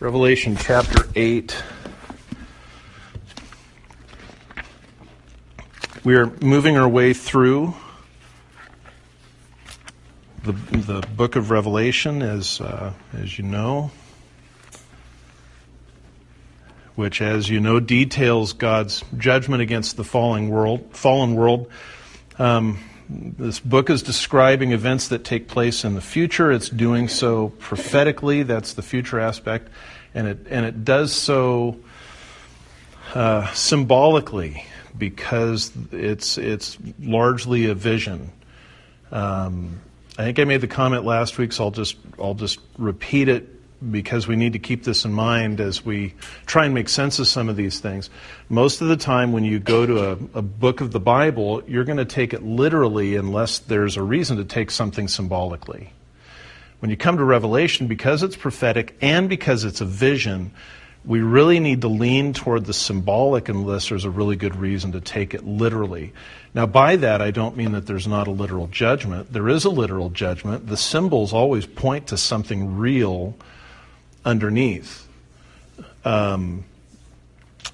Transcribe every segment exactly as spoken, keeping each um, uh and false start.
Revelation chapter eight. We are moving our way through the the book of Revelation, as uh, as you know, which, as you know, details God's judgment against the fallen world. Fallen world. Um, This book is describing events that take place in the future. It's doing so prophetically. That's the future aspect. And it and it does so uh, symbolically, because it's it's largely a vision. Um, I think I made the comment last week, so I'll just I'll just repeat it, because we need to keep this in mind as we try and make sense of some of these things. Most of the time when you go to a, a book of the Bible, you're going to take it literally unless there's a reason to take something symbolically. When you come to Revelation, because it's prophetic and because it's a vision, we really need to lean toward the symbolic unless there's a really good reason to take it literally. Now, by that, I don't mean that there's not a literal judgment. There is a literal judgment. The symbols always point to something real underneath. Um,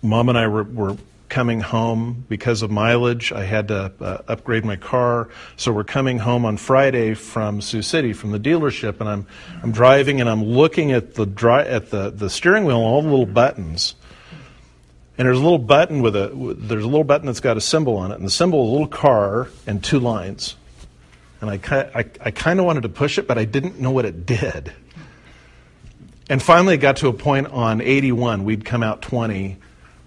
Mom and I were, were coming home because of mileage. I had to uh, upgrade my car, so we're coming home on Friday from Sioux City, from the dealership, and I'm I'm driving and I'm looking at the dry, at the, the steering wheel and all the little buttons. And there's a little button with a there's a little button that's got a symbol on it, and the symbol is a little car and two lines. And I I, I kind of wanted to push it, but I didn't know what it did. And finally it got to a point on eighty-one, we'd come out twenty,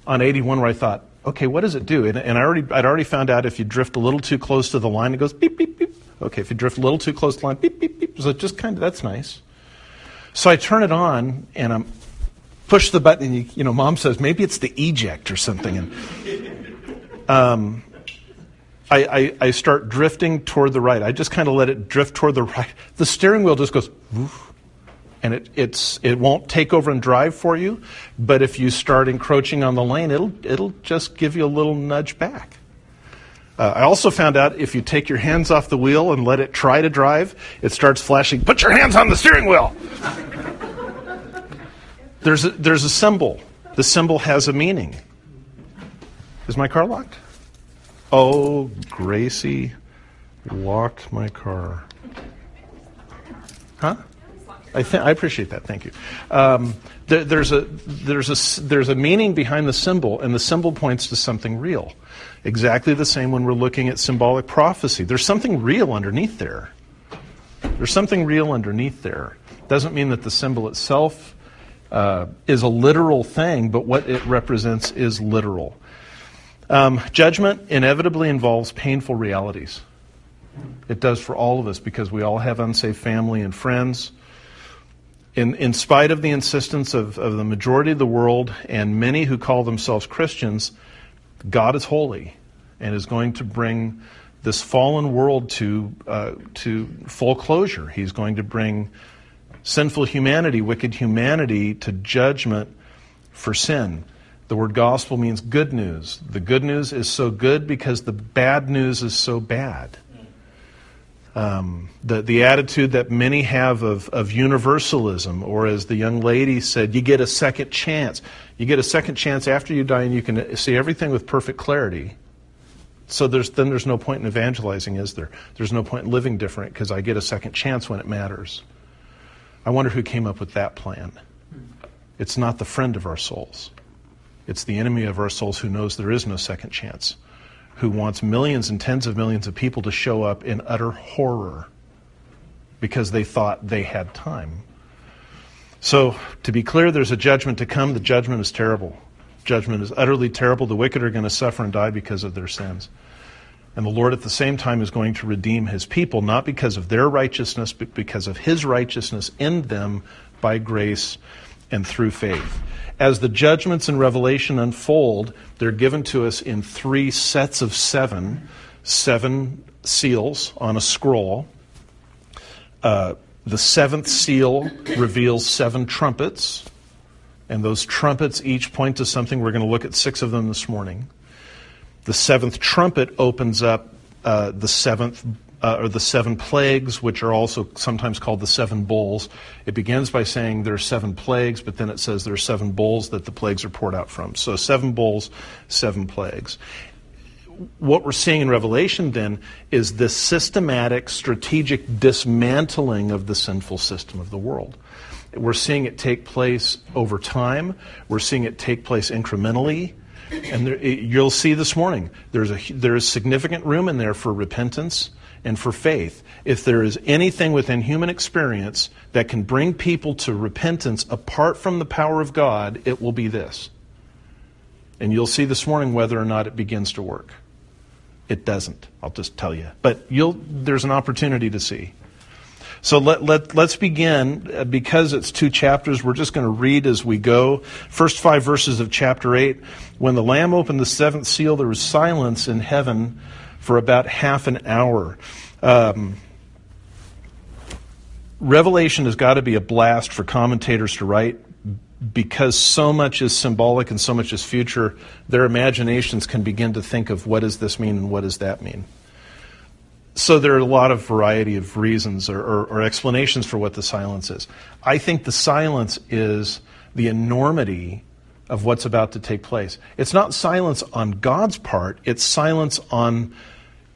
on eighty-one where I thought, okay, what does it do? And, and I already, I'd already found out if you drift a little too close to the line, it goes beep, beep, beep. Okay, if you drift a little too close to the line, beep, beep, beep. So just kind of, that's nice. So I turn it on and I'm push the button, and you, you know, Mom says, maybe it's the eject or something. And um, I, I, I start drifting toward the right. I just kind of let it drift toward the right. The steering wheel just goes, woof. And it it's it won't take over and drive for you, but if you start encroaching on the lane, it'll it'll just give you a little nudge back. Uh, I also found out if you take your hands off the wheel and let it try to drive, it starts flashing, "Put your hands on the steering wheel." there's a, there's a symbol. The symbol has a meaning. Is my car locked? Oh, Gracie locked my car. Huh? I, th- I appreciate that. Thank you. Um, there, there's a there's a there's a meaning behind the symbol, and the symbol points to something real. Exactly the same when we're looking at symbolic prophecy. There's something real underneath there. There's something real underneath there. Doesn't mean that the symbol itself uh, is a literal thing, but what it represents is literal. Um, judgment inevitably involves painful realities. It does for all of us, because we all have unsafe family and friends. In, in spite of the insistence of, of the majority of the world and many who call themselves Christians, God is holy and is going to bring this fallen world to uh, to full closure. He's going to bring sinful humanity, wicked humanity, to judgment for sin. The word gospel means good news. The good news is so good because the bad news is so bad. Um, the, the attitude that many have of, of universalism, or as the young lady said, you get a second chance. You get a second chance after you die, and you can see everything with perfect clarity. So there's, then there's no point in evangelizing, is there? There's no point in living different, because I get a second chance when it matters. I wonder who came up with that plan. It's not the friend of our souls. It's the enemy of our souls, who knows there is no second chance, who wants millions and tens of millions of people to show up in utter horror because they thought they had time. So, to be clear, there's a judgment to come. The judgment is terrible. Judgment is utterly terrible. The wicked are going to suffer and die because of their sins. And the Lord at the same time is going to redeem his people, not because of their righteousness, but because of his righteousness in them by grace and through faith. As the judgments in Revelation unfold, they're given to us in three sets of seven, seven seals on a scroll. Uh, the seventh seal reveals seven trumpets, and those trumpets each point to something. We're going to look at six of them this morning. The seventh trumpet opens up uh, the seventh uh, or the seven plagues, which are also sometimes called the seven bowls. It begins by saying there are seven plagues, but then it says there are seven bowls that the plagues are poured out from. So seven bowls, seven plagues. What we're seeing in Revelation then is this systematic, strategic dismantling of the sinful system of the world. We're seeing it take place over time. We're seeing it take place incrementally. And there, it, you'll see this morning, there's a, there is significant room in there for repentance and for faith. If there is anything within human experience that can bring people to repentance apart from the power of God, it will be this. And you'll see this morning whether or not it begins to work. It doesn't, I'll just tell you. But you'll, there's an opportunity to see. So let, let, let's begin, because it's two chapters, we're just going to read as we go. First five verses of chapter eight. When the Lamb opened the seventh seal, there was silence in heaven for about half an hour. Um, Revelation has got to be a blast for commentators to write, because so much is symbolic and so much is future. Their imaginations can begin to think of what does this mean and what does that mean. So there are a lot of variety of reasons or, or, or explanations for what the silence is. I think the silence is the enormity of what's about to take place. It's not silence on God's part, it's silence on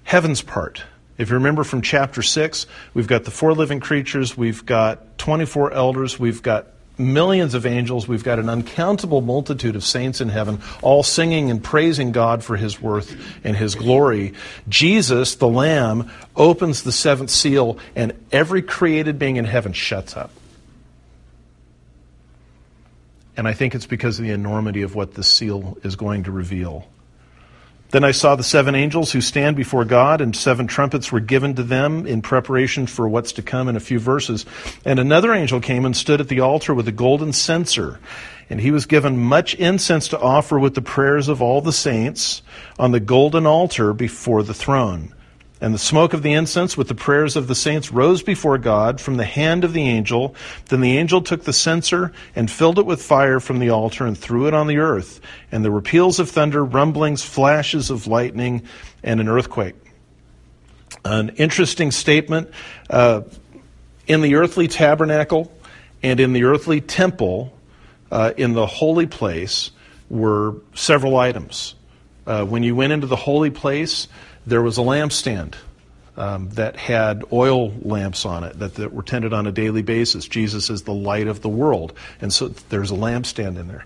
heaven's part. If you remember from chapter six, we've got the four living creatures, we've got twenty-four elders, we've got millions of angels, we've got an uncountable multitude of saints in heaven, all singing and praising God for his worth and his glory. Jesus, the Lamb, opens the seventh seal, and every created being in heaven shuts up. And I think it's because of the enormity of what the seal is going to reveal. Then I saw the seven angels who stand before God, and seven trumpets were given to them in preparation for what's to come in a few verses. And another angel came and stood at the altar with a golden censer, and he was given much incense to offer with the prayers of all the saints on the golden altar before the throne. And the smoke of the incense with the prayers of the saints rose before God from the hand of the angel. Then the angel took the censer and filled it with fire from the altar and threw it on the earth. And there were peals of thunder, rumblings, flashes of lightning, and an earthquake. An interesting statement. Uh, in the earthly tabernacle and in the earthly temple, uh, in the holy place, were several items. Uh, when you went into the holy place, there was a lampstand um, that had oil lamps on it that, that were tended on a daily basis. Jesus is the light of the world. And so there's a lampstand in there.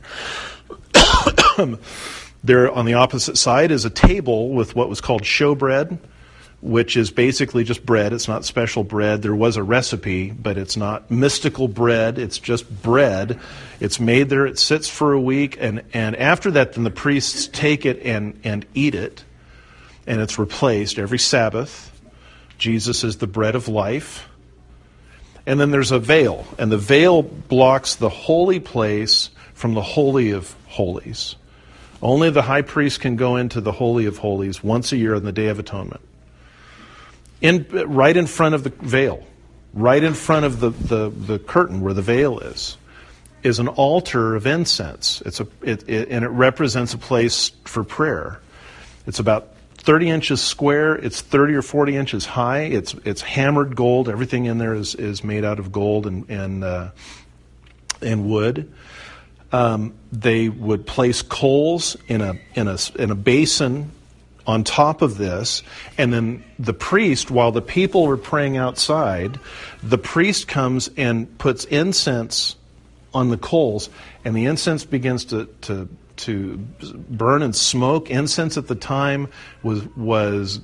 There on the opposite side is a table with what was called showbread, which is basically just bread. It's not special bread. There was a recipe, but it's not mystical bread. It's just bread. It's made there. It sits for a week. And, and after that, then the priests take it and, and eat it. And it's replaced every Sabbath. Jesus is the bread of life. And then there's a veil. And the veil blocks the holy place from the holy of holies. Only the high priest can go into the holy of holies once a year on the Day of Atonement. In, right in front of the veil, right in front of the, the, the curtain where the veil is, is an altar of incense. It's a, it, it, and it represents a place for prayer. It's about thirty inches square, it's thirty or forty inches high, it's it's hammered gold, everything in there is, is made out of gold and and, uh, and wood. Um, they would place coals in a, in a, in a basin on top of this, and then the priest, while the people were praying outside, the priest comes and puts incense on the coals, and the incense begins to, to to burn and smoke. Incense at the time was was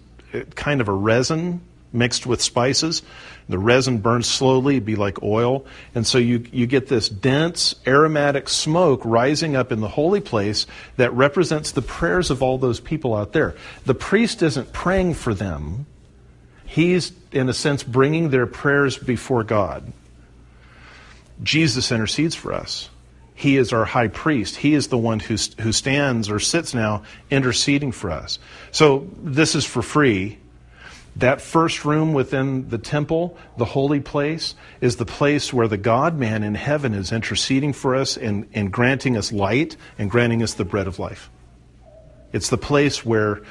kind of a resin mixed with spices. The resin burns slowly, it'd be like oil. And so you, you get this dense aromatic smoke rising up in the holy place that represents the prayers of all those people out there. The priest isn't praying for them. He's, in a sense, bringing their prayers before God. Jesus intercedes for us. He is our high priest. He is the one who, who stands or sits now interceding for us. So this is for free. That first room within the temple, the holy place, is the place where the God-man in heaven is interceding for us and, and granting us light and granting us the bread of life. It's the place where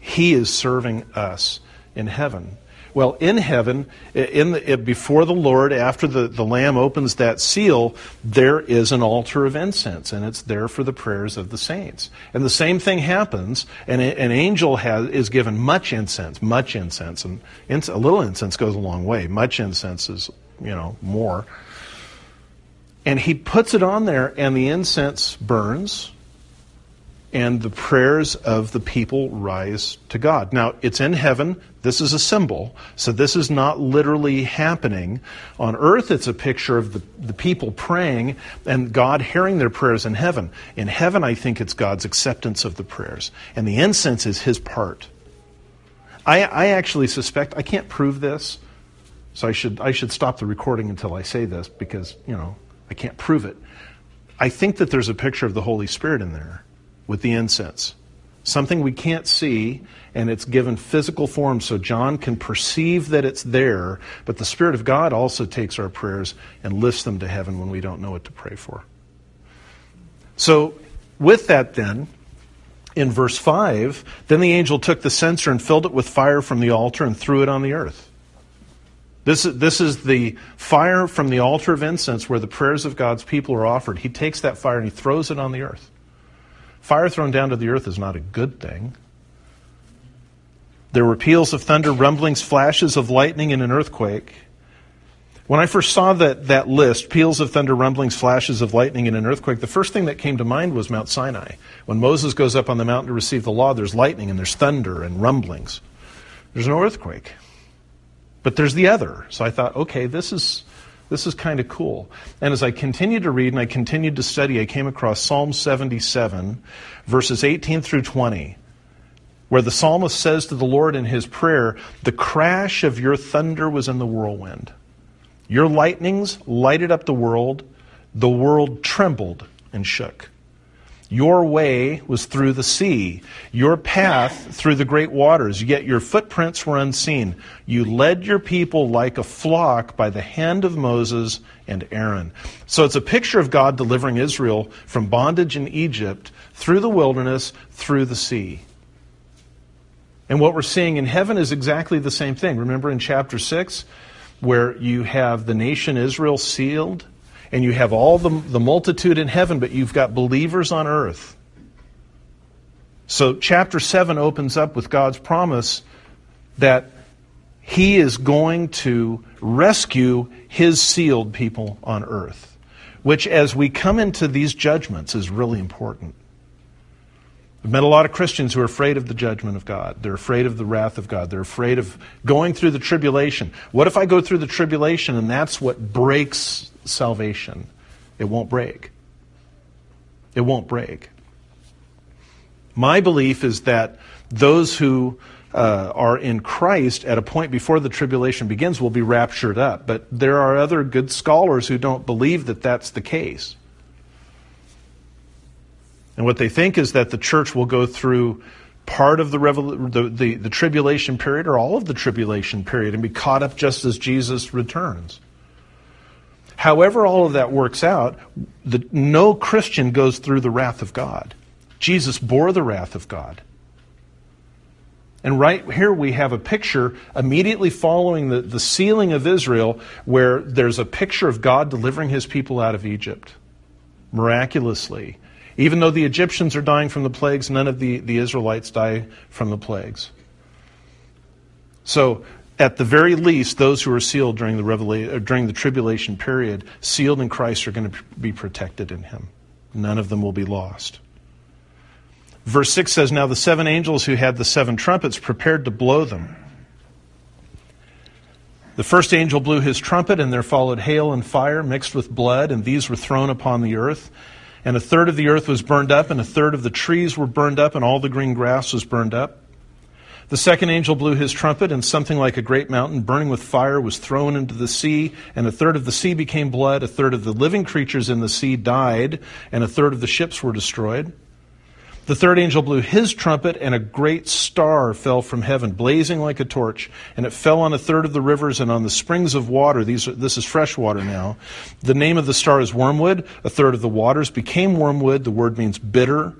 he is serving us in heaven. Well, in heaven, in the, before the Lord, after the, the Lamb opens that seal, there is an altar of incense, and it's there for the prayers of the saints. And the same thing happens, and an angel has, is given much incense, much incense, and ins, a little incense goes a long way. Much incense is, you know, more. And he puts it on there, and the incense burns, and the prayers of the people rise to God. Now, it's in heaven. This is a symbol. So this is not literally happening. On earth, it's a picture of the, the people praying and God hearing their prayers in heaven. In heaven, I think it's God's acceptance of the prayers. And the incense is his part. I, I actually suspect, I can't prove this, so I should, I should stop the recording until I say this because, you know, I can't prove it. I think that there's a picture of the Holy Spirit in there with the incense. Something we can't see, and it's given physical form so John can perceive that it's there, but the Spirit of God also takes our prayers and lifts them to heaven when we don't know what to pray for. So with that then, in verse five, then the angel took the censer and filled it with fire from the altar and threw it on the earth. This is, this is the fire from the altar of incense where the prayers of God's people are offered. He takes that fire and he throws it on the earth. Fire thrown down to the earth is not a good thing. There were peals of thunder, rumblings, flashes of lightning, and an earthquake. When I first saw that, that list, peals of thunder, rumblings, flashes of lightning, and an earthquake, the first thing that came to mind was Mount Sinai. When Moses goes up on the mountain to receive the law, there's lightning and there's thunder and rumblings. There's no earthquake. But there's the other. So I thought, okay, this is... This is kind of cool. And as I continued to read and I continued to study, I came across Psalm seventy-seven, verses eighteen through twenty, where the psalmist says to the Lord in his prayer, "The crash of your thunder was in the whirlwind. Your lightnings lighted up the world. The world trembled and shook. Your way was through the sea, your path through the great waters, yet your footprints were unseen. You led your people like a flock by the hand of Moses and Aaron." So it's a picture of God delivering Israel from bondage in Egypt, through the wilderness, through the sea. And what we're seeing in heaven is exactly the same thing. Remember in chapter six, where you have the nation Israel sealed, and you have all the, the multitude in heaven, but you've got believers on earth. So chapter seven opens up with God's promise that he is going to rescue his sealed people on earth, which as we come into these judgments is really important. I've met a lot of Christians who are afraid of the judgment of God. They're afraid of the wrath of God. They're afraid of going through the tribulation. What if I go through the tribulation and that's what breaks salvation? It won't break. It won't break. My belief is that those who uh, are in Christ at a point before the tribulation begins will be raptured up. But there are other good scholars who don't believe that that's the case. And what they think is that the church will go through part of the, revol- the, the, the tribulation period or all of the tribulation period and be caught up just as Jesus returns. However all of that works out, the, no Christian goes through the wrath of God. Jesus bore the wrath of God. And right here we have a picture immediately following the, the sealing of Israel where there's a picture of God delivering his people out of Egypt miraculously. Even though the Egyptians are dying from the plagues, none of the, the Israelites die from the plagues. So, at the very least, those who are sealed during the revela- or during the tribulation period, sealed in Christ, are going to be protected in him. None of them will be lost. Verse six says, "Now the seven angels who had the seven trumpets prepared to blow them. The first angel blew his trumpet, and there followed hail and fire mixed with blood, and these were thrown upon the earth. And a third of the earth was burned up, and a third of the trees were burned up, and all the green grass was burned up. The second angel blew his trumpet, and something like a great mountain burning with fire was thrown into the sea, and a third of the sea became blood, a third of the living creatures in the sea died, and a third of the ships were destroyed. The third angel blew his trumpet, and a great star fell from heaven, blazing like a torch, and it fell on a third of the rivers and on the springs of water." These are, this is fresh water now. "The name of the star is wormwood. A third of the waters became wormwood. The word means bitter.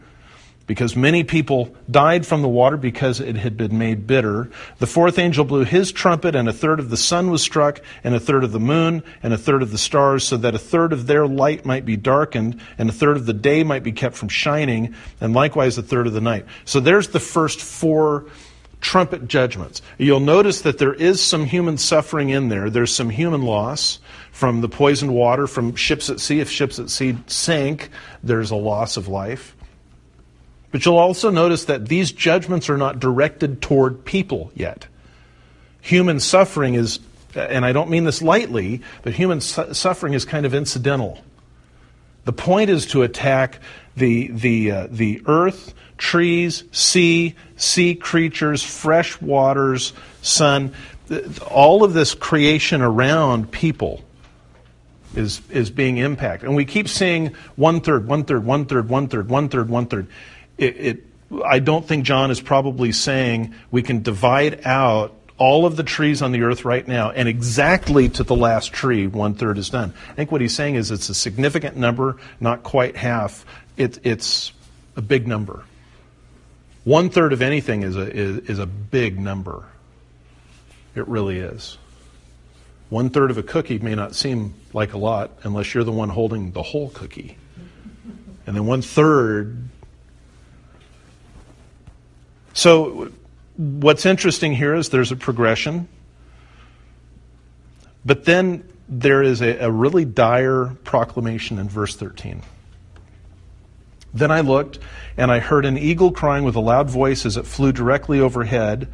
because many people died from the water because it had been made bitter. The fourth angel blew his trumpet, and a third of the sun was struck, and a third of the moon, and a third of the stars, so that a third of their light might be darkened, and a third of the day might be kept from shining, and likewise a third of the night. So there's the first four trumpet judgments. You'll notice that there is some human suffering in there. There's some human loss from the poisoned water, from ships at sea. If ships at sea sink, there's a loss of life. But you'll also notice that these judgments are not directed toward people yet. Human suffering is, and I don't mean this lightly, but human su- suffering is kind of incidental. The point is to attack the the uh, the earth, trees, sea, sea creatures, fresh waters, sun. All of this creation around people is is being impacted, and we keep seeing one third, one third, one third, one third, one third, one third. It, it, I don't think John is probably saying we can divide out all of the trees on the earth right now, and exactly to the last tree, one-third is done. I think what he's saying is it's a significant number, not quite half. It, it's a big number. One-third of anything is a, is, is a big number. It really is. One-third of a cookie may not seem like a lot unless you're the one holding the whole cookie. And then one-third... So... What's interesting here is there's a progression, but then there is a, a really dire proclamation in verse thirteen. Then I looked, and I heard an eagle crying with a loud voice as it flew directly overhead,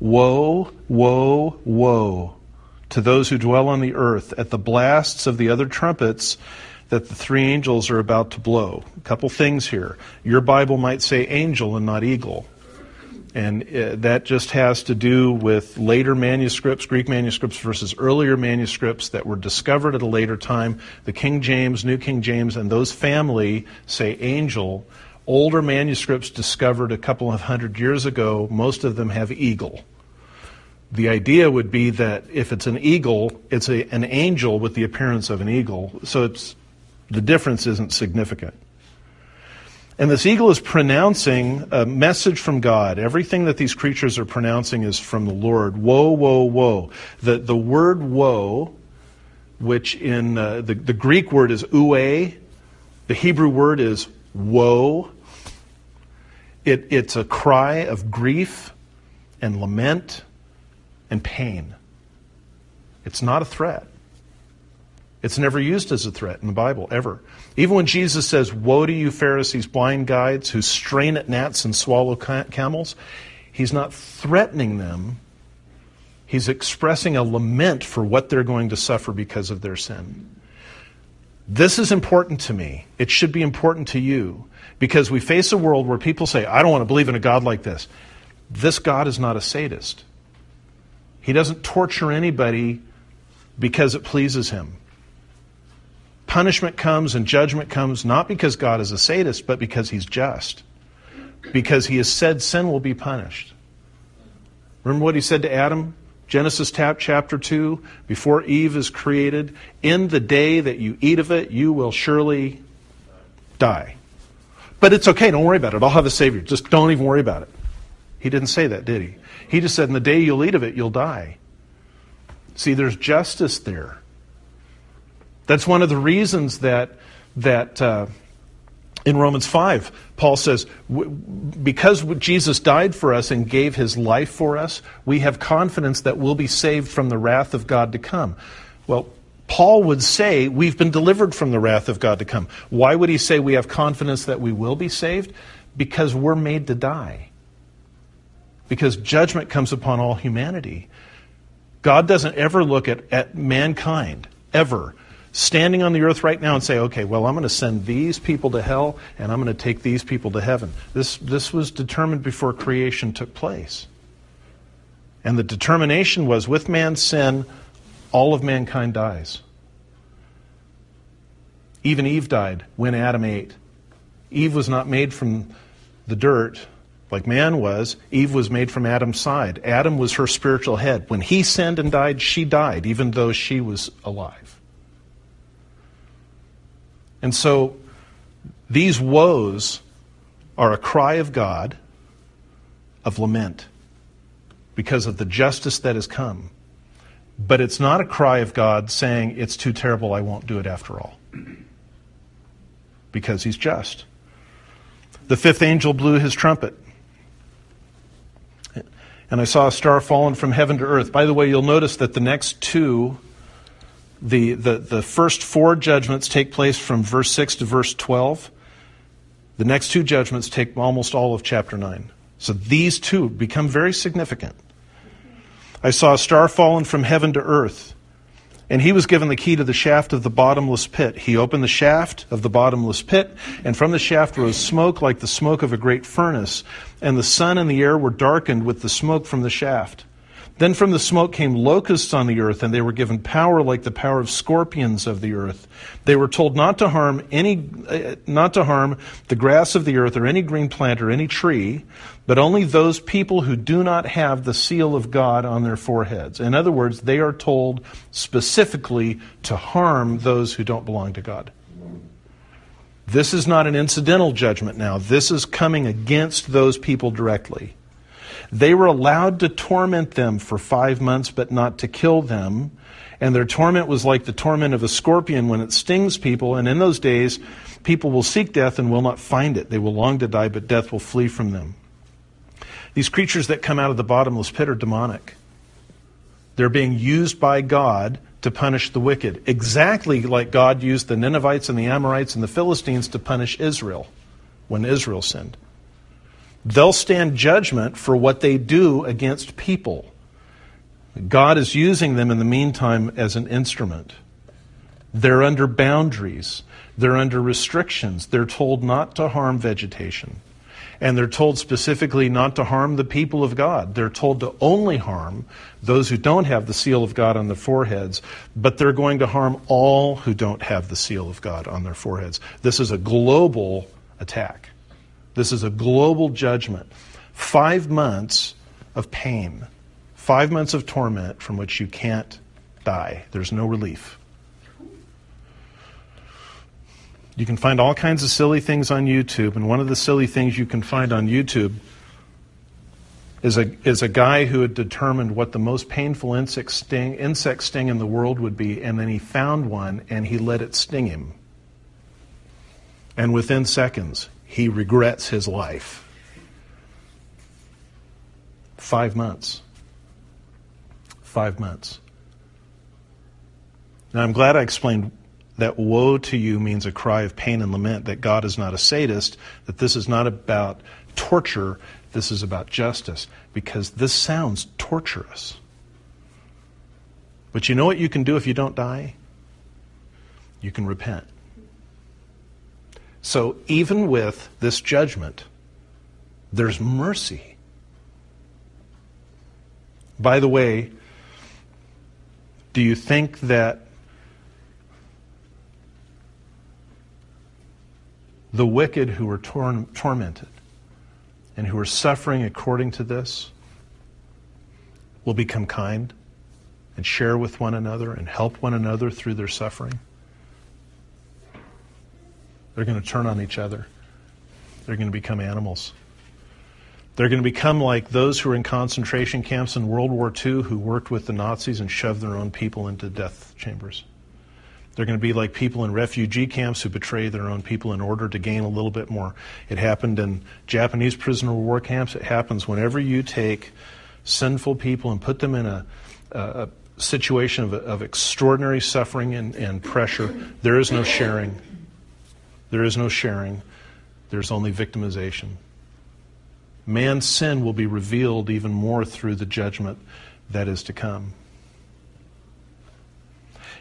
"Woe, woe, woe to those who dwell on the earth at the blasts of the other trumpets that the three angels are about to blow." A couple things here. Your Bible might say angel and not eagle. And that just has to do with later manuscripts, Greek manuscripts versus earlier manuscripts that were discovered at a later time. The King James, New King James, and those family say angel. Older manuscripts discovered a couple of hundred years ago, most of them have eagle. The idea would be that if it's an eagle, it's a, an angel with the appearance of an eagle. So it's the difference isn't significant. And this eagle is pronouncing a message from God. Everything that these creatures are pronouncing is from the Lord. Woe, woe, woe. The the word woe, which in uh, the, the Greek word is ue, the Hebrew word is woe. It, it's a cry of grief and lament and pain. It's not a threat. It's never used as a threat in the Bible, ever. Even when Jesus says, "Woe to you Pharisees, blind guides, who strain at gnats and swallow camels," he's not threatening them. He's expressing a lament for what they're going to suffer because of their sin. This is important to me. It should be important to you, because we face a world where people say, "I don't want to believe in a God like this." This God is not a sadist. He doesn't torture anybody because it pleases him. Punishment comes and judgment comes not because God is a sadist, but because he's just. Because he has said sin will be punished. Remember what he said to Adam? Genesis chapter two, before Eve is created, "In the day that you eat of it, you will surely die. But it's okay, don't worry about it. I'll have a Savior. Just don't even worry about it." He didn't say that, did he? He just said, "In the day you'll eat of it, you'll die." See, there's justice there. That's one of the reasons that that uh, in Romans five, Paul says, w- because Jesus died for us and gave his life for us, we have confidence that we'll be saved from the wrath of God to come. Well, Paul would say we've been delivered from the wrath of God to come. Why would he say we have confidence that we will be saved? Because we're made to die. Because judgment comes upon all humanity. God doesn't ever look at, at mankind, ever, standing on the earth right now and say, "Okay, well, I'm going to send these people to hell and I'm going to take these people to heaven." This this was determined before creation took place. And the determination was, with man's sin, all of mankind dies. Even Eve died when Adam ate. Eve was not made from the dirt like man was. Eve was made from Adam's side. Adam was her spiritual head. When he sinned and died, she died, even though she was alive. And so these woes are a cry of God of lament because of the justice that has come. But it's not a cry of God saying, it's too terrible, I won't do it after all. Because he's just. The fifth angel blew his trumpet, and I saw a star fallen from heaven to earth. By the way, you'll notice that the next two, the, the, the first four judgments take place from verse six to verse twelve. The next two judgments take almost all of chapter nine. So these two become very significant. I saw a star fallen from heaven to earth, and he was given the key to the shaft of the bottomless pit. He opened the shaft of the bottomless pit, and from the shaft rose smoke like the smoke of a great furnace, and the sun and the air were darkened with the smoke from the shaft. Then from the smoke came locusts on the earth, and they were given power like the power of scorpions of the earth. They were told not to harm any, uh, not to harm the grass of the earth or any green plant or any tree, but only those people who do not have the seal of God on their foreheads. In other words, they are told specifically to harm those who don't belong to God. This is not an incidental judgment now. This is coming against those people directly. They were allowed to torment them for five months, but not to kill them. And their torment was like the torment of a scorpion when it stings people. And in those days, people will seek death and will not find it. They will long to die, but death will flee from them. These creatures that come out of the bottomless pit are demonic. They're being used by God to punish the wicked, exactly like God used the Ninevites and the Amorites and the Philistines to punish Israel when Israel sinned. They'll stand judgment for what they do against people. God is using them in the meantime as an instrument. They're under boundaries. They're under restrictions. They're told not to harm vegetation. And they're told specifically not to harm the people of God. They're told to only harm those who don't have the seal of God on their foreheads, but they're going to harm all who don't have the seal of God on their foreheads. This is a global attack. This is a global judgment. Five months of pain. Five months of torment from which you can't die. There's no relief. You can find all kinds of silly things on YouTube, and one of the silly things you can find on YouTube is a is a guy who had determined what the most painful insect sting, insect sting in the world would be, and then he found one, and he let it sting him. And within seconds, he regrets his life. Five months. Five months. Now, I'm glad I explained that woe to you means a cry of pain and lament, that God is not a sadist, that this is not about torture, this is about justice, because this sounds torturous. But you know what you can do if you don't die? You can repent. So even with this judgment, there's mercy. By the way, do you think that the wicked who are tor- tormented and who are suffering according to this will become kind and share with one another and help one another through their suffering? They're going to turn on each other. They're going to become animals. They're going to become like those who were in concentration camps in World War Two who worked with the Nazis and shoved their own people into death chambers. They're going to be like people in refugee camps who betray their own people in order to gain a little bit more. It happened in Japanese prisoner of war camps. It happens whenever you take sinful people and put them in a, a situation of, of extraordinary suffering and, and pressure. There is no sharing. There is no sharing. There's only victimization. Man's sin will be revealed even more through the judgment that is to come.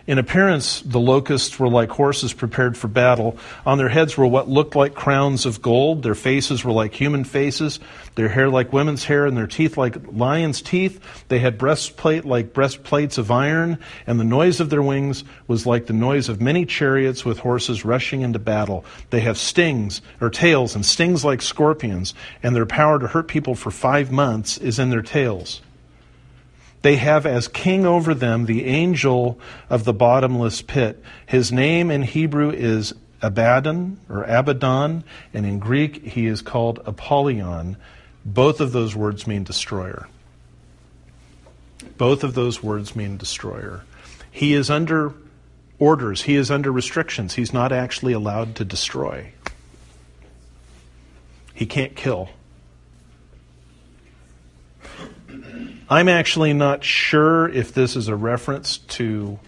In appearance, the locusts were like horses prepared for battle. On their heads were what looked like crowns of gold. Their faces were like human faces, their hair like women's hair, and their teeth like lions' teeth. They had breastplate like breastplates of iron, and the noise of their wings was like the noise of many chariots with horses rushing into battle. They have stings, or tails, and stings like scorpions, and their power to hurt people for five months is in their tails. They have as king over them the angel of the bottomless pit. His name in Hebrew is Abaddon or Abaddon, and in Greek he is called Apollyon. Both of those words mean destroyer. Both of those words mean destroyer. He is under orders. He is under restrictions. He's not actually allowed to destroy. He can't kill. I'm actually not sure if this is a reference to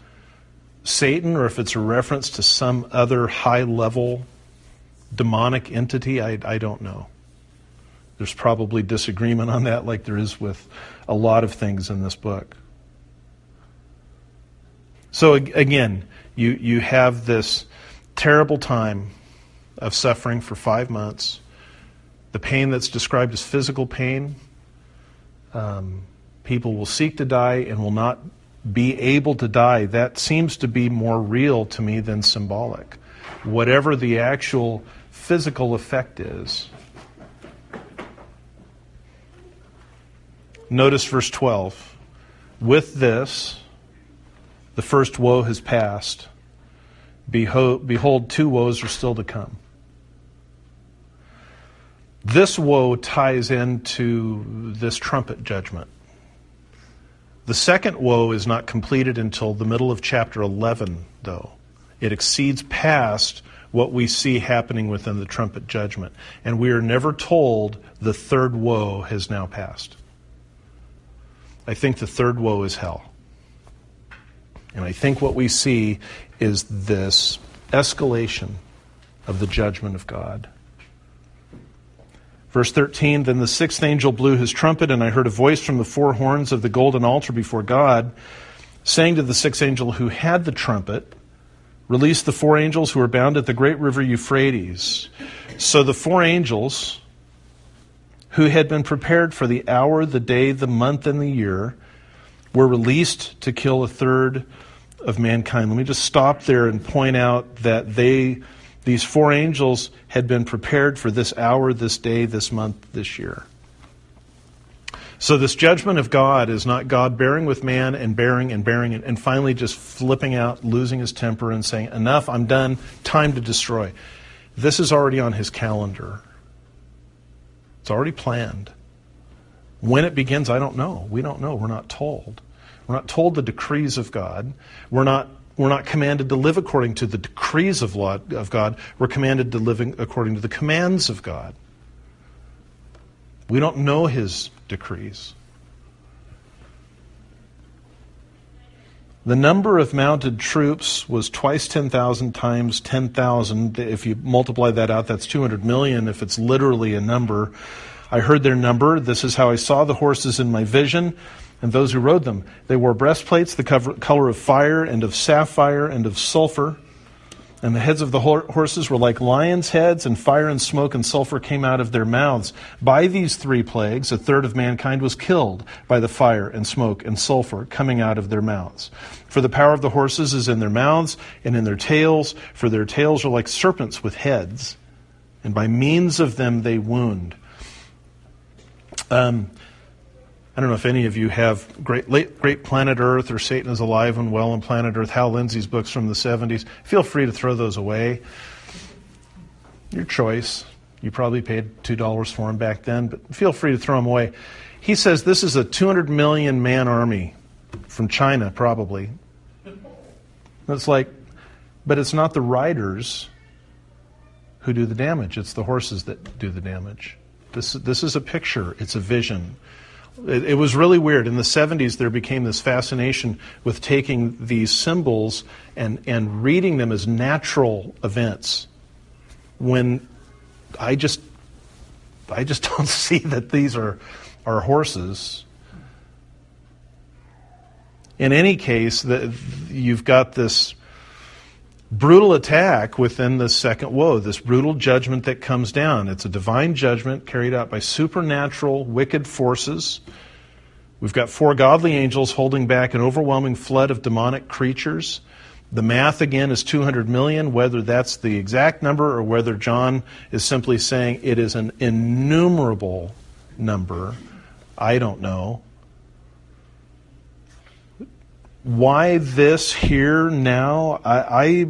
Satan or if it's a reference to some other high-level demonic entity. I, I don't know. There's probably disagreement on that, like there is with a lot of things in this book. So again, you, you have this terrible time of suffering for five months. The pain that's described as physical pain. Um, people will seek to die and will not be able to die. That seems to be more real to me than symbolic. Whatever the actual physical effect is. Notice verse twelve. With this, the first woe has passed. Behold, behold, two woes are still to come. This woe ties into this trumpet judgment. The second woe is not completed until the middle of chapter eleven, though. It exceeds past what we see happening within the trumpet judgment. And we are never told the third woe has now passed. I think the third woe is hell. And I think what we see is this escalation of the judgment of God. Verse thirteen, then the sixth angel blew his trumpet, and I heard a voice from the four horns of the golden altar before God, saying to the sixth angel who had the trumpet, release the four angels who are bound at the great river Euphrates. So the four angels who had been prepared for the hour, the day, the month, and the year were released to kill a third of mankind. Let me just stop there and point out that they... These four angels had been prepared for this hour, this day, this month, this year. So this judgment of God is not God bearing with man and bearing and bearing and finally just flipping out, losing his temper and saying, enough, I'm done, time to destroy. This is already on his calendar. It's already planned. When it begins, I don't know. We don't know. We're not told. We're not told the decrees of God. We're not We're not commanded to live according to the decrees of law of God. We're commanded to live according to the commands of God. We don't know his decrees. The number of mounted troops was twice ten thousand times ten thousand. If you multiply that out, that's two hundred million if it's literally a number. I heard their number. This is how I saw the horses in my vision. And those who rode them, they wore breastplates, the cover, color of fire and of sapphire and of sulfur. And the heads of the horses were like lions' heads, and fire and smoke and sulfur came out of their mouths. By these three plagues, a third of mankind was killed by the fire and smoke and sulfur coming out of their mouths. For the power of the horses is in their mouths and in their tails, for their tails are like serpents with heads. And by means of them they wound. Um... I don't know if any of you have Great Great Planet Earth or Satan is Alive and Well on Planet Earth, Hal Lindsey's books from the seventies. Feel free to throw those away. Your choice. You probably paid two dollars for them back then, but feel free to throw them away. He says this is a two hundred million man army from China, probably. And it's like, but it's not the riders who do the damage. It's the horses that do the damage. This, this is a picture. It's a vision. It was really weird. In the seventies, there became this fascination with taking these symbols and, and reading them as natural events when I just I just don't see that these are, are horses. In any case, the, you've got this brutal attack within the second woe, this brutal judgment that comes down. It's a divine judgment carried out by supernatural, wicked forces. We've got four godly angels holding back an overwhelming flood of demonic creatures. The math, again, is two hundred million, whether that's the exact number or whether John is simply saying it is an innumerable number. I don't know. Why this here now? I,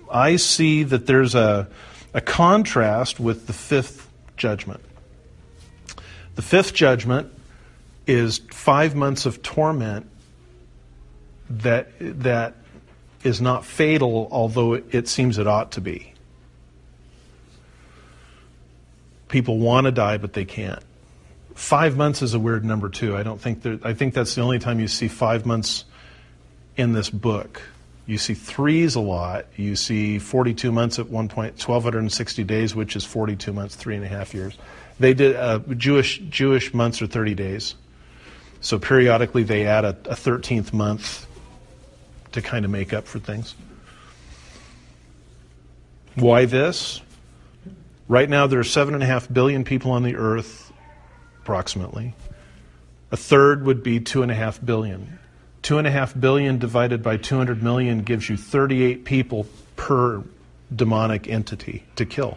I I see that there's a, a contrast with the fifth judgment. The fifth judgment is five months of torment that that is not fatal, although it seems it ought to be. People want to die, but they can't. Five months is a weird number too. I don't think there, I think that's the only time you see five months in this book. You see threes a lot. You see forty-two months at one point, twelve sixty days, which is forty-two months, three and a half years. They did uh, Jewish Jewish months are thirty days, so periodically they add a, a thirteenth month to kind of make up for things. Why this? Right now there are seven and a half billion people on the earth, approximately. A third would be two and a half billion. Two and a half billion divided by two hundred million gives you thirty-eight people per demonic entity to kill.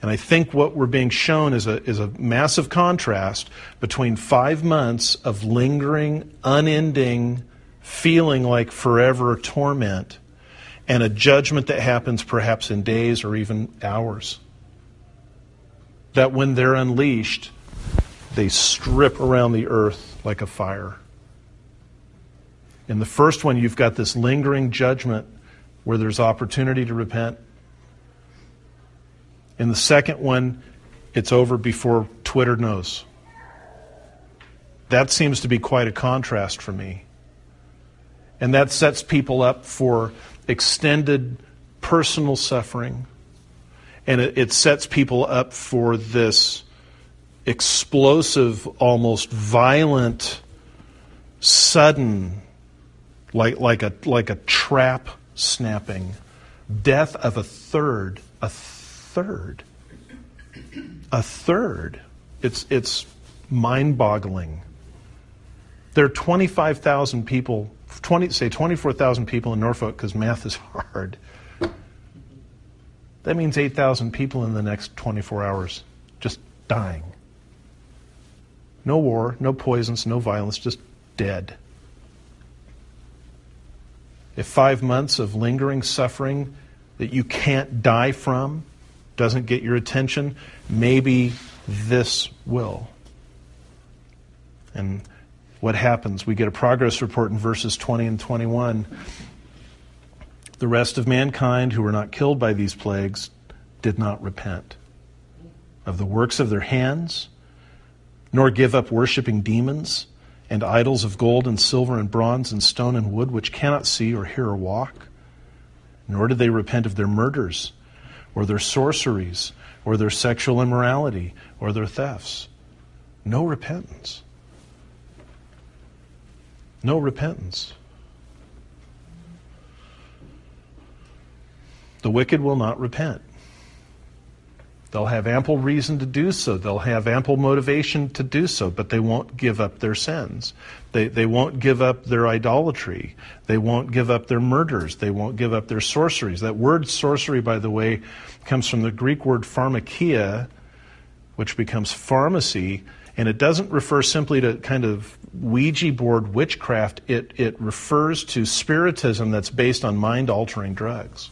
And I think what we're being shown is a is a massive contrast between five months of lingering, unending, feeling like forever torment and a judgment that happens perhaps in days or even hours. That when they're unleashed, they strip around the earth like a fire. In the first one, you've got this lingering judgment where there's opportunity to repent. In the second one, it's over before Twitter knows. That seems to be quite a contrast for me. And that sets people up for extended personal suffering. And it, it sets people up for this explosive, almost violent, sudden, like, like a like a trap snapping, death of a third, a third. Third, a third. It's it's mind-boggling. There are twenty-five thousand people, twenty say twenty-four thousand people in Norfolk because math is hard. That means eight thousand people in the next twenty-four hours, just dying. No war, no poisons, no violence, just dead. If five months of lingering suffering that you can't die from doesn't get your attention, maybe this will. And what happens? We get a progress report in verses twenty and twenty-one. The rest of mankind who were not killed by these plagues did not repent of the works of their hands, nor give up worshiping demons and idols of gold and silver and bronze and stone and wood, which cannot see or hear or walk. Nor did they repent of their murders, or their sorceries, or their sexual immorality, or their thefts. No repentance. No repentance. The wicked will not repent. They'll have ample reason to do so. They'll have ample motivation to do so, but they won't give up their sins. They, they won't give up their idolatry. They won't give up their murders. They won't give up their sorceries. That word sorcery, by the way, comes from the Greek word pharmakia, which becomes pharmacy, and it doesn't refer simply to kind of Ouija board witchcraft. It, it refers to spiritism that's based on mind-altering drugs.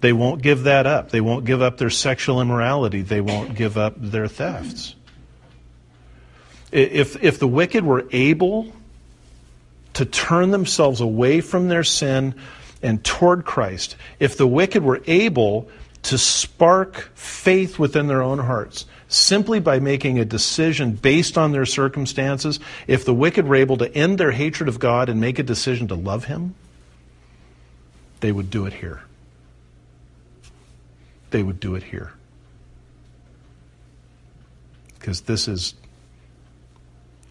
They won't give that up. They won't give up their sexual immorality. They won't give up their thefts. If, if the wicked were able to turn themselves away from their sin and toward Christ, if the wicked were able to spark faith within their own hearts simply by making a decision based on their circumstances, if the wicked were able to end their hatred of God and make a decision to love Him, they would do it here. They would do it here. Because this is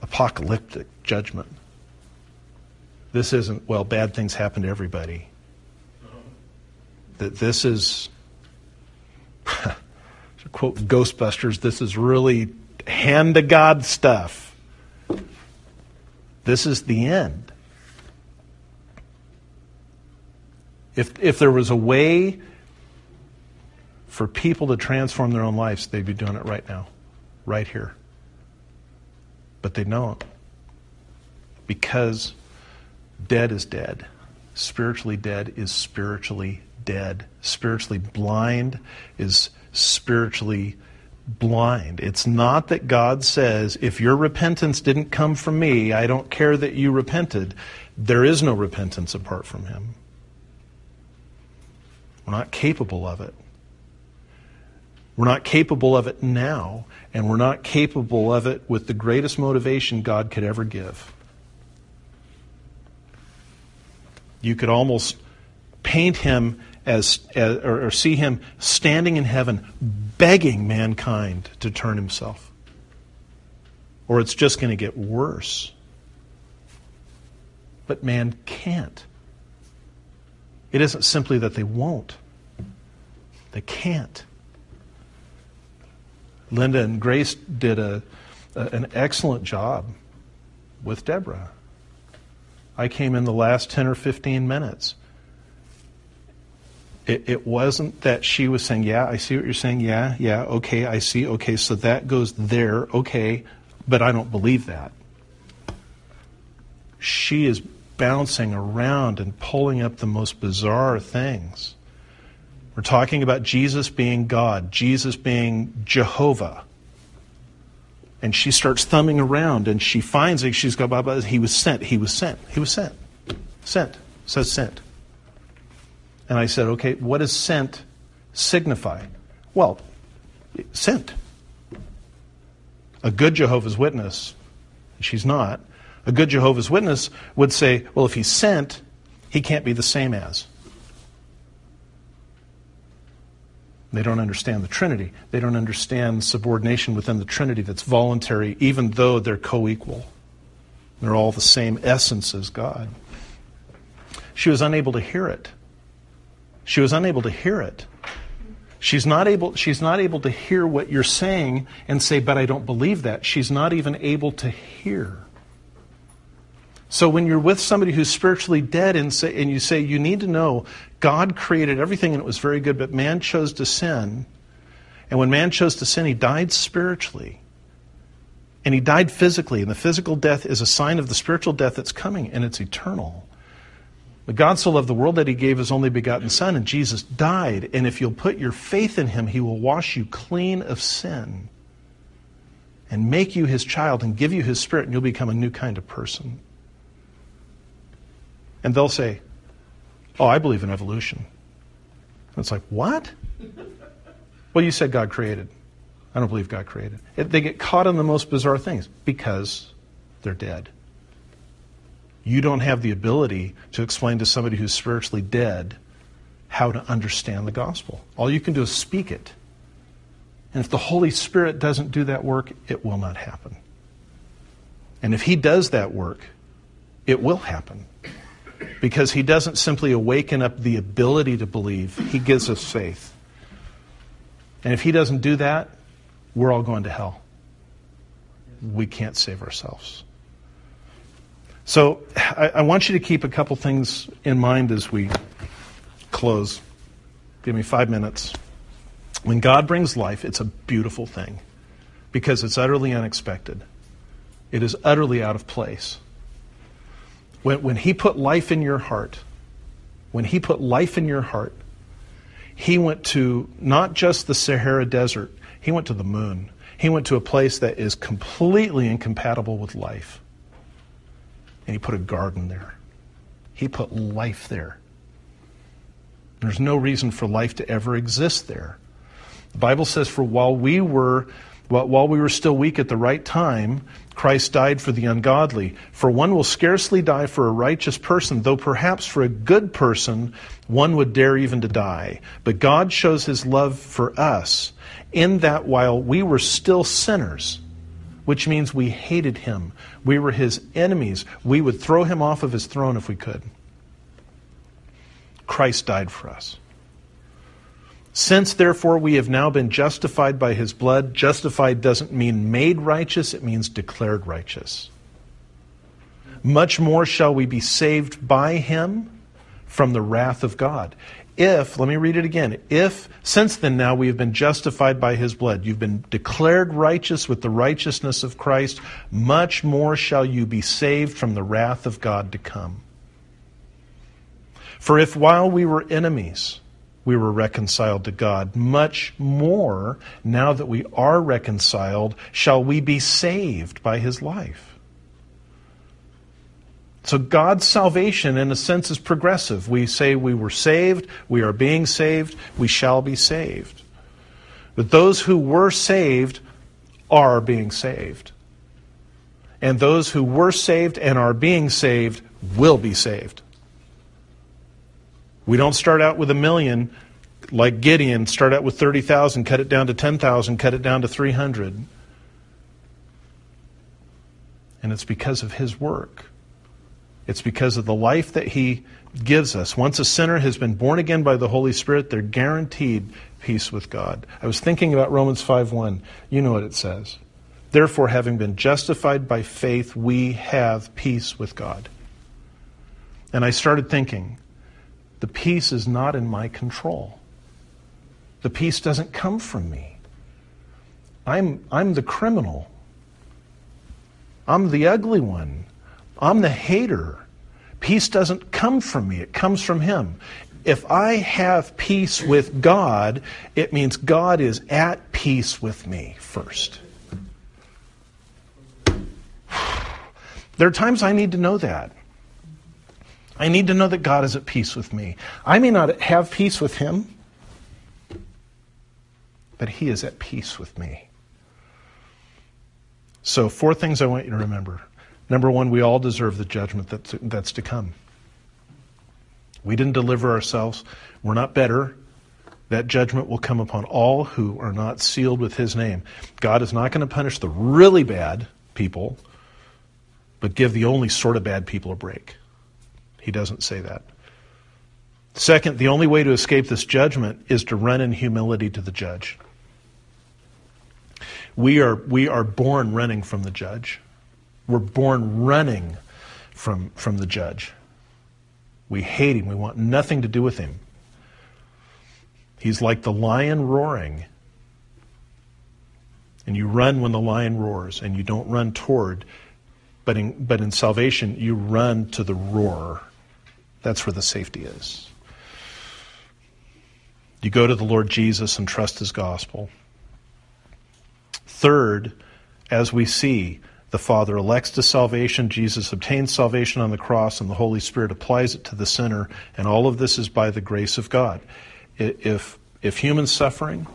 apocalyptic judgment. This isn't, well, bad things happen to everybody. That this is, to quote Ghostbusters, this is really hand to God stuff. This is the end. If if there was a way for people to transform their own lives, they'd be doing it right now, right here. But they don't, because Dead is dead. Spiritually dead is spiritually dead. Spiritually blind is spiritually blind. It's not that God says, if your repentance didn't come from me, I don't care that you repented. There is no repentance apart from him. We're not capable of it. We're not capable of it now, and we're not capable of it with the greatest motivation God could ever give. You could almost paint him as, as or, or see him standing in heaven begging mankind to turn himself. Or it's just going to get worse. But man can't. It isn't simply that they won't. They can't. Linda and Grace did a, a an excellent job with Deborah. I came in the last ten or fifteen minutes. It, it wasn't that she was saying, yeah, I see what you're saying. Yeah, yeah, okay, I see. Okay, so that goes there. Okay, but I don't believe that. She is bouncing around and pulling up the most bizarre things. We're talking about Jesus being God, Jesus being Jehovah. And she starts thumbing around, and she finds it. She's got, blah, blah, he was sent, he was sent, he was sent, sent, says sent. And I said, okay, what does sent signify? Well, sent. A good Jehovah's Witness, she's not, a good Jehovah's Witness would say, well, if he's sent, he can't be the same as. They don't understand the Trinity. They don't understand subordination within the Trinity that's voluntary, even though they're co-equal. They're all the same essence as God. She was unable to hear it. She was unable to hear it. She's not able, she's not able to hear what you're saying and say, but I don't believe that. She's not even able to hear. So when you're with somebody who's spiritually dead and, say, and you say, you need to know God created everything and it was very good, but man chose to sin. And when man chose to sin, he died spiritually. And he died physically. And the physical death is a sign of the spiritual death that's coming, and it's eternal. But God so loved the world that he gave his only begotten Son, and Jesus died. And if you'll put your faith in him, he will wash you clean of sin and make you his child and give you his spirit, and you'll become a new kind of person. And they'll say, oh, I believe in evolution. And it's like, what? Well, you said God created. I don't believe God created. It, they get caught in the most bizarre things because they're dead. You don't have the ability to explain to somebody who's spiritually dead how to understand the gospel. All you can do is speak it. And if the Holy Spirit doesn't do that work, it will not happen. And if he does that work, it will happen. Because he doesn't simply awaken up the ability to believe. He gives us faith. And if he doesn't do that, we're all going to hell. We can't save ourselves. So I, I want you to keep a couple things in mind as we close. Give me five minutes. When God brings life, it's a beautiful thing. Because it's utterly unexpected. It is utterly out of place. When, when he put life in your heart, when he put life in your heart, he went to not just the Sahara Desert, he went to the moon. He went to a place that is completely incompatible with life. And he put a garden there. He put life there. There's no reason for life to ever exist there. The Bible says, for while we were While we were still weak at the right time, Christ died for the ungodly. For one will scarcely die for a righteous person, though perhaps for a good person one would dare even to die. But God shows his love for us in that while we were still sinners, which means we hated him, we were his enemies, we would throw him off of his throne if we could. Christ died for us. Since, therefore, we have now been justified by his blood, justified doesn't mean made righteous, it means declared righteous. Much more shall we be saved by him from the wrath of God. If, let me read it again, if, since then now we have been justified by his blood, you've been declared righteous with the righteousness of Christ, much more shall you be saved from the wrath of God to come. For if while we were enemies, we were reconciled to God, much more, now that we are reconciled, shall we be saved by his life. So God's salvation, in a sense, is progressive. We say we were saved, we are being saved, we shall be saved. But those who were saved are being saved. And those who were saved and are being saved will be saved. We don't start out with a million like Gideon, start out with thirty thousand, cut it down to ten thousand, cut it down to three hundred. And it's because of his work. It's because of the life that he gives us. Once a sinner has been born again by the Holy Spirit, they're guaranteed peace with God. I was thinking about Romans five one. You know what it says. Therefore, having been justified by faith, we have peace with God. And I started thinking, the peace is not in my control. The peace doesn't come from me. I'm, I'm the criminal. I'm the ugly one. I'm the hater. Peace doesn't come from me. It comes from him. If I have peace with God, it means God is at peace with me first. There are times I need to know that. I need to know that God is at peace with me. I may not have peace with him, but he is at peace with me. So four things I want you to remember. Number one, we all deserve the judgment that's, that's to come. We didn't deliver ourselves. We're not better. That judgment will come upon all who are not sealed with his name. God is not going to punish the really bad people, but give the only sort of bad people a break. He doesn't say that. Second, the only way to escape this judgment is to run in humility to the judge. We are, we are born running from the judge. We're born running from, from the judge. We hate him. We want nothing to do with him. He's like the lion roaring. And you run when the lion roars, and you don't run toward. But in, but in salvation, you run to the roar. That's where the safety is. You go to the Lord Jesus and trust his gospel. Third, as we see, the Father elects to salvation, Jesus obtains salvation on the cross, and the Holy Spirit applies it to the sinner, and all of this is by the grace of God. If, if human suffering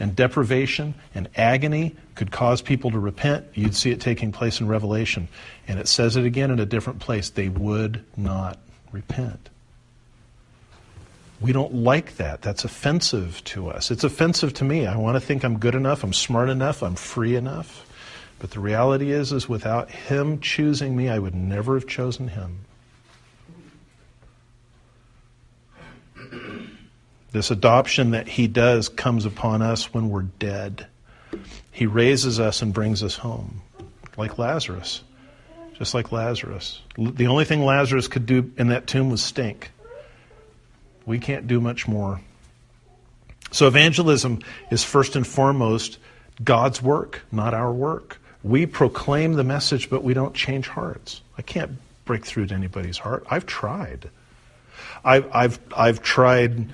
and deprivation and agony could cause people to repent, you'd see it taking place in Revelation. And it says it again in a different place. They would not repent. We don't like that. That's offensive to us. It's offensive to me. I want to think I'm good enough, I'm smart enough, I'm free enough. But the reality is, is without him choosing me, I would never have chosen him. This adoption that he does comes upon us when we're dead. He raises us and brings us home, like Lazarus, just like Lazarus. The only thing Lazarus could do in that tomb was stink. We can't do much more. So evangelism is first and foremost God's work, not our work. We proclaim the message, but we don't change hearts. I can't break through to anybody's heart. I've tried. I've I've I've tried.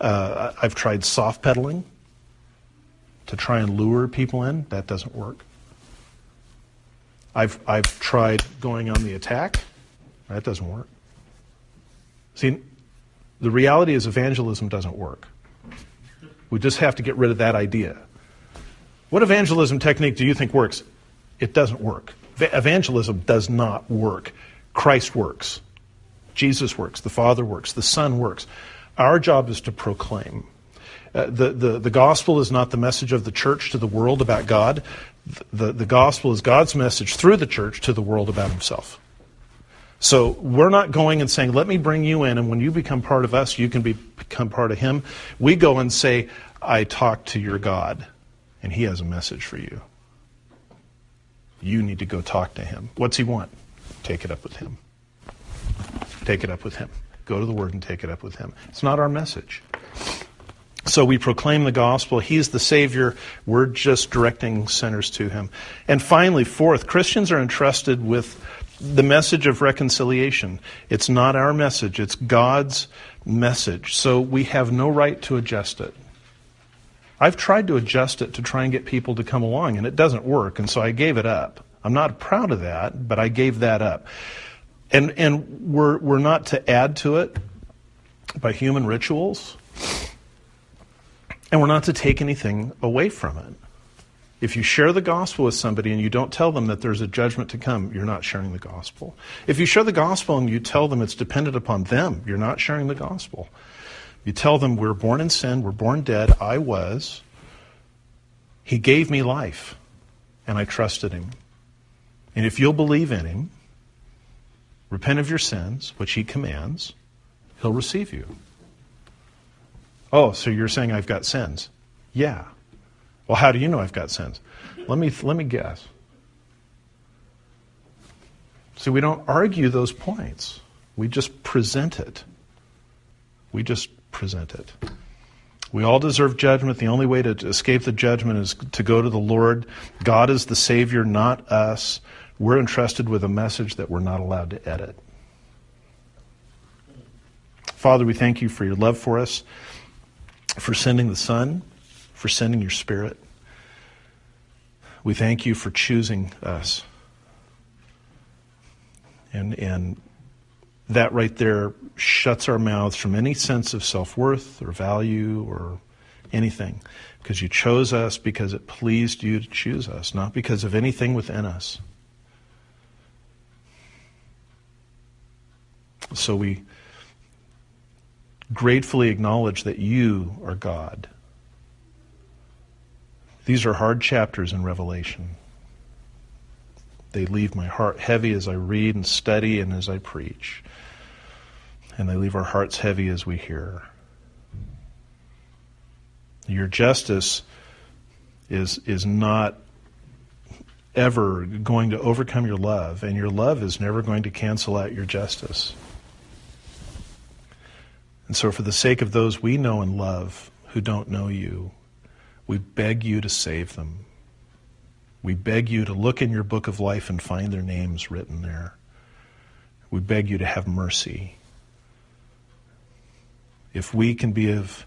Uh, I've tried soft pedaling to try and lure people in. That doesn't work. I've I've tried going on the attack. That doesn't work. See, the reality is evangelism doesn't work. We just have to get rid of that idea. What evangelism technique do you think works? It doesn't work. Evangelism does not work. Christ works. Jesus works. The Father works. The Son works. Our job is to proclaim. Uh, the, the, the gospel is not the message of the church to the world about God. The, the, the gospel is God's message through the church to the world about himself. So we're not going and saying, let me bring you in, and when you become part of us, you can be, become part of him. We go and say, I talked to your God, and he has a message for you. You need to go talk to him. What's he want? Take it up with him. Take it up with him. Go to the Word and take it up with him. It's not our message. So we proclaim the gospel. He's the Savior. We're just directing sinners to him. And finally, fourth, Christians are entrusted with the message of reconciliation. It's not our message. It's God's message. So we have no right to adjust it. I've tried to adjust it to try and get people to come along, and it doesn't work, and so I gave it up. I'm not proud of that, but I gave that up. And and we're we're not to add to it by human rituals, and we're not to take anything away from it. If you share the gospel with somebody and you don't tell them that there's a judgment to come, you're not sharing the gospel. If you share the gospel and you tell them it's dependent upon them, you're not sharing the gospel. You tell them we're born in sin, we're born dead, I was. He gave me life, and I trusted him. And if you'll believe in him, repent of your sins, which he commands, he'll receive you. Oh, so you're saying I've got sins? Yeah. Well, how do you know I've got sins? Let me let me guess. See, we don't argue those points. We just present it. We just present it. We all deserve judgment. The only way to escape the judgment is to go to the Lord. God is the Savior, not us. We're entrusted with a message that we're not allowed to edit. Father, we thank you for your love for us, for sending the Son, for sending your Spirit. We thank you for choosing us. And and. That right there shuts our mouths from any sense of self-worth or value or anything, because you chose us because it pleased you to choose us, not because of anything within us. So we gratefully acknowledge that you are God. These are hard chapters in Revelation. They leave my heart heavy as I read and study and as I preach. And they leave our hearts heavy as we hear. Your justice is, is not ever going to overcome your love, and your love is never going to cancel out your justice. And so for the sake of those we know and love who don't know you, we beg you to save them. We beg you to look in your book of life and find their names written there. We beg you to have mercy. If we can be of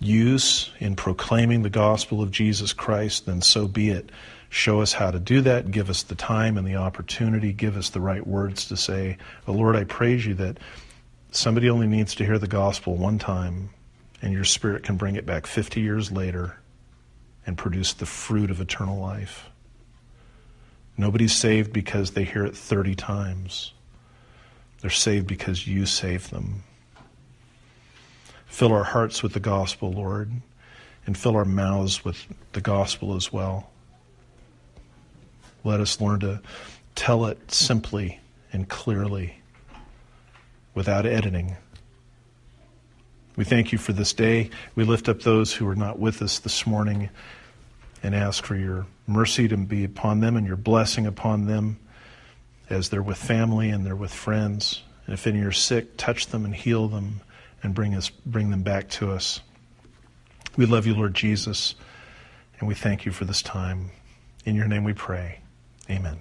use in proclaiming the gospel of Jesus Christ, then so be it. Show us how to do that. Give us the time and the opportunity. Give us the right words to say, oh Lord, I praise you that somebody only needs to hear the gospel one time, and your Spirit can bring it back fifty years later and produce the fruit of eternal life. Nobody's saved because they hear it thirty times. They're saved because you save them. Fill our hearts with the gospel, Lord, and fill our mouths with the gospel as well. Let us learn to tell it simply and clearly, without editing. We thank you for this day. We lift up those who are not with us this morning and ask for your mercy to be upon them and your blessing upon them as they're with family and they're with friends. And if any are sick, touch them and heal them and bring us, bring them back to us. We love you, Lord Jesus, and we thank you for this time. In your name we pray. Amen.